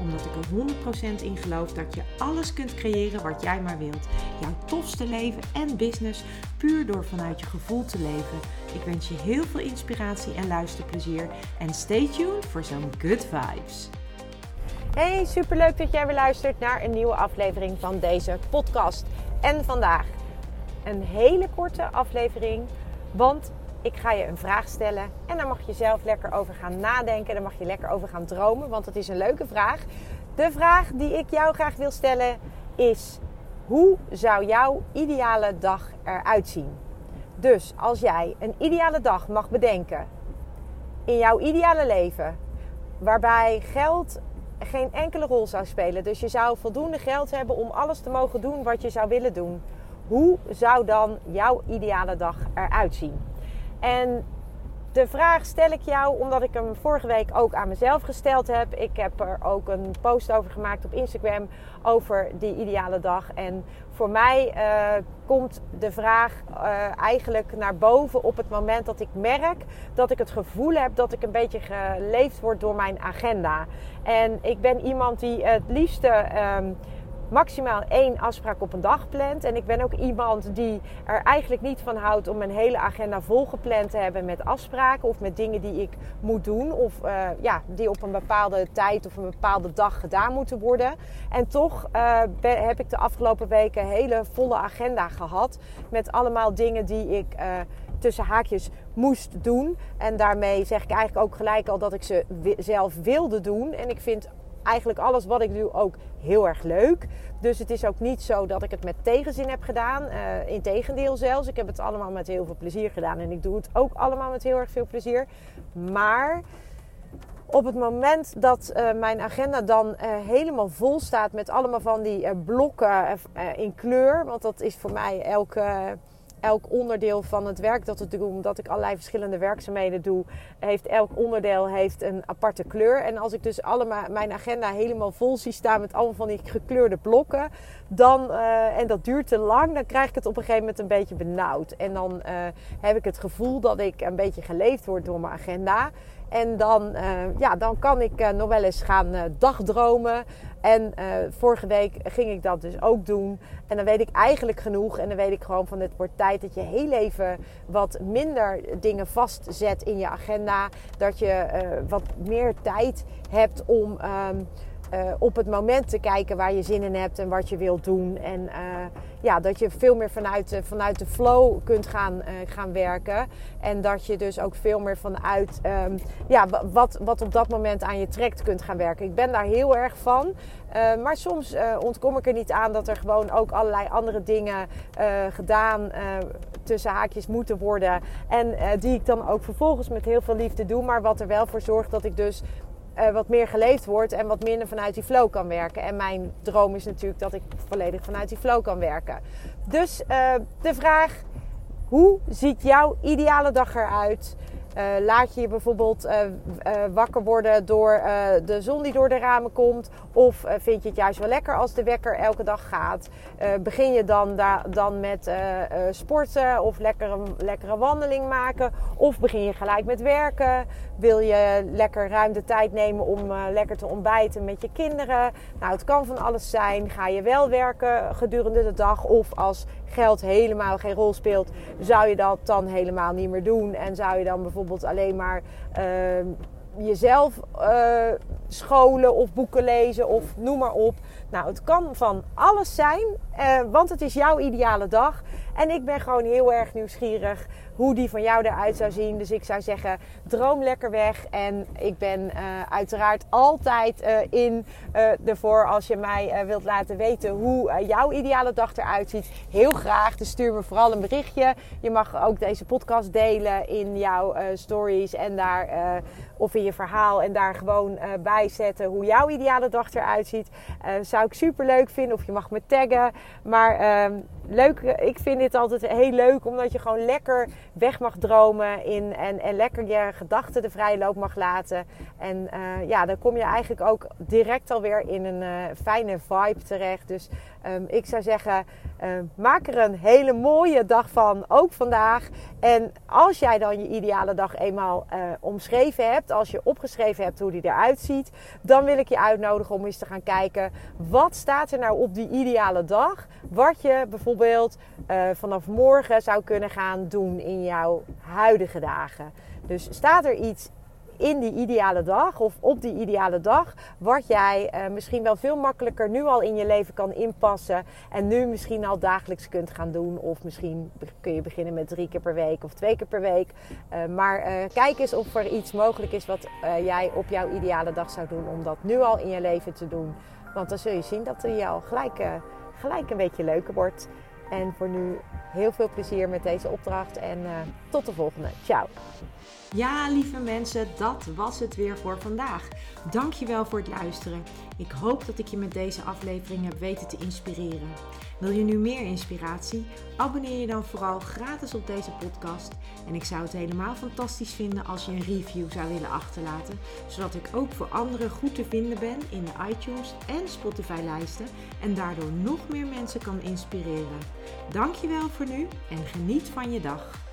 Omdat ik er 100% in geloof dat je alles kunt creëren wat jij maar wilt. Jouw tofste leven en business puur door vanuit je gevoel te leven. Ik wens je heel veel inspiratie en luisterplezier. En stay tuned voor zo'n Good Vibes. Hey, superleuk dat jij weer luistert naar een nieuwe aflevering van deze podcast. En vandaag een hele korte aflevering, want ik ga je een vraag stellen en daar mag je zelf lekker over gaan nadenken. Daar mag je lekker over gaan dromen, want het is een leuke vraag. De vraag die ik jou graag wil stellen is: hoe zou jouw ideale dag eruit zien? Dus als jij een ideale dag mag bedenken in jouw ideale leven, waarbij geld geen enkele rol zou spelen, dus je zou voldoende geld hebben om alles te mogen doen wat je zou willen doen, hoe zou dan jouw ideale dag eruit zien? En de vraag stel ik jou omdat ik hem vorige week ook aan mezelf gesteld heb. Ik heb er ook een post over gemaakt op Instagram over die ideale dag. En voor mij komt de vraag eigenlijk naar boven op het moment dat ik merk dat ik het gevoel heb dat ik een beetje geleefd word door mijn agenda. En ik ben iemand die het liefste maximaal 1 afspraak op een dag plant. En ik ben ook iemand die er eigenlijk niet van houdt om mijn hele agenda volgepland te hebben met afspraken of met dingen die ik moet doen. Of die op een bepaalde tijd of een bepaalde dag gedaan moeten worden. En toch heb ik de afgelopen weken een hele volle agenda gehad met allemaal dingen die ik tussen haakjes moest doen. En daarmee zeg ik eigenlijk ook gelijk al dat ik ze zelf wilde doen. En ik vind eigenlijk alles wat ik doe ook heel erg leuk. Dus het is ook niet zo dat ik het met tegenzin heb gedaan. Integendeel zelfs. Ik heb het allemaal met heel veel plezier gedaan. En ik doe het ook allemaal met heel erg veel plezier. Maar op het moment dat mijn agenda dan helemaal vol staat met allemaal van die blokken in kleur. Want dat is voor mij elk onderdeel van het werk dat ik doe, omdat ik allerlei verschillende werkzaamheden doe, elk onderdeel heeft een aparte kleur. En als ik dus allemaal mijn agenda helemaal vol zie staan met allemaal van die gekleurde blokken, dan, en dat duurt te lang, dan krijg ik het op een gegeven moment een beetje benauwd. En dan heb ik het gevoel dat ik een beetje geleefd word door mijn agenda. En dan, dan kan ik nog wel eens gaan dagdromen. En vorige week ging ik dat dus ook doen. En dan weet ik eigenlijk genoeg. En dan weet ik gewoon van het wordt tijd dat je heel even wat minder dingen vastzet in je agenda. Dat je wat meer tijd hebt om op het moment te kijken waar je zin in hebt en wat je wilt doen. En dat je veel meer vanuit de flow kunt gaan werken. En dat je dus ook veel meer vanuit wat op dat moment aan je trekt kunt gaan werken. Ik ben daar heel erg van. Maar soms ontkom ik er niet aan dat er gewoon ook allerlei andere dingen gedaan tussen haakjes moeten worden. En die ik dan ook vervolgens met heel veel liefde doe. Maar wat er wel voor zorgt dat ik dus wat meer geleefd wordt en wat minder vanuit die flow kan werken. En mijn droom is natuurlijk dat ik volledig vanuit die flow kan werken. Dus de vraag: hoe ziet jouw ideale dag eruit? Laat je je bijvoorbeeld wakker worden door de zon die door de ramen komt? Of vind je het juist wel lekker als de wekker elke dag gaat? Begin je dan met sporten of lekker een lekkere wandeling maken? Of begin je gelijk met werken? Wil je lekker ruim de tijd nemen om lekker te ontbijten met je kinderen? Nou, het kan van alles zijn. Ga je wel werken gedurende de dag? Of als geld helemaal geen rol speelt, zou je dat dan helemaal niet meer doen? En zou je dan bijvoorbeeld alleen maar jezelf scholen of boeken lezen of noem maar op. Nou, het kan van alles zijn, want het is jouw ideale dag. En ik ben gewoon heel erg nieuwsgierig hoe die van jou eruit zou zien. Dus ik zou zeggen, droom lekker weg. En ik ben uiteraard altijd ervoor als je mij wilt laten weten hoe jouw ideale dag eruit ziet. Heel graag, dus stuur me vooral een berichtje. Je mag ook deze podcast delen in jouw stories en daar of in je verhaal. En daar gewoon bij zetten hoe jouw ideale dag eruit ziet. Zou ik super leuk vinden of je mag me taggen. Maar leuk. Ik vind dit altijd heel leuk, omdat je gewoon lekker weg mag dromen en lekker je gedachten de vrije loop mag laten. En dan kom je eigenlijk ook direct alweer in een fijne vibe terecht. Dus ik zou zeggen, maak er een hele mooie dag van, ook vandaag. En als jij dan je ideale dag eenmaal omschreven hebt, als je opgeschreven hebt hoe die eruit ziet, dan wil ik je uitnodigen om eens te gaan kijken, wat staat er nou op die ideale dag? Wat je bijvoorbeeld vanaf morgen zou kunnen gaan doen in jouw huidige dagen. Dus staat er iets in die ideale dag of op die ideale dag, wat jij misschien wel veel makkelijker nu al in je leven kan inpassen en nu misschien al dagelijks kunt gaan doen, of misschien kun je beginnen met 3 keer per week of 2 keer per week. Maar kijk eens of er iets mogelijk is wat jij op jouw ideale dag zou doen om dat nu al in je leven te doen. Want dan zul je zien dat er jou gelijk een beetje leuker wordt. En voor nu heel veel plezier met deze opdracht en tot de volgende. Ciao! Ja, lieve mensen, dat was het weer voor vandaag. Dankjewel voor het luisteren. Ik hoop dat ik je met deze aflevering heb weten te inspireren. Wil je nu meer inspiratie? Abonneer je dan vooral gratis op deze podcast. En ik zou het helemaal fantastisch vinden als je een review zou willen achterlaten, zodat ik ook voor anderen goed te vinden ben in de iTunes en Spotify lijsten en daardoor nog meer mensen kan inspireren. Dankjewel voor nu en geniet van je dag.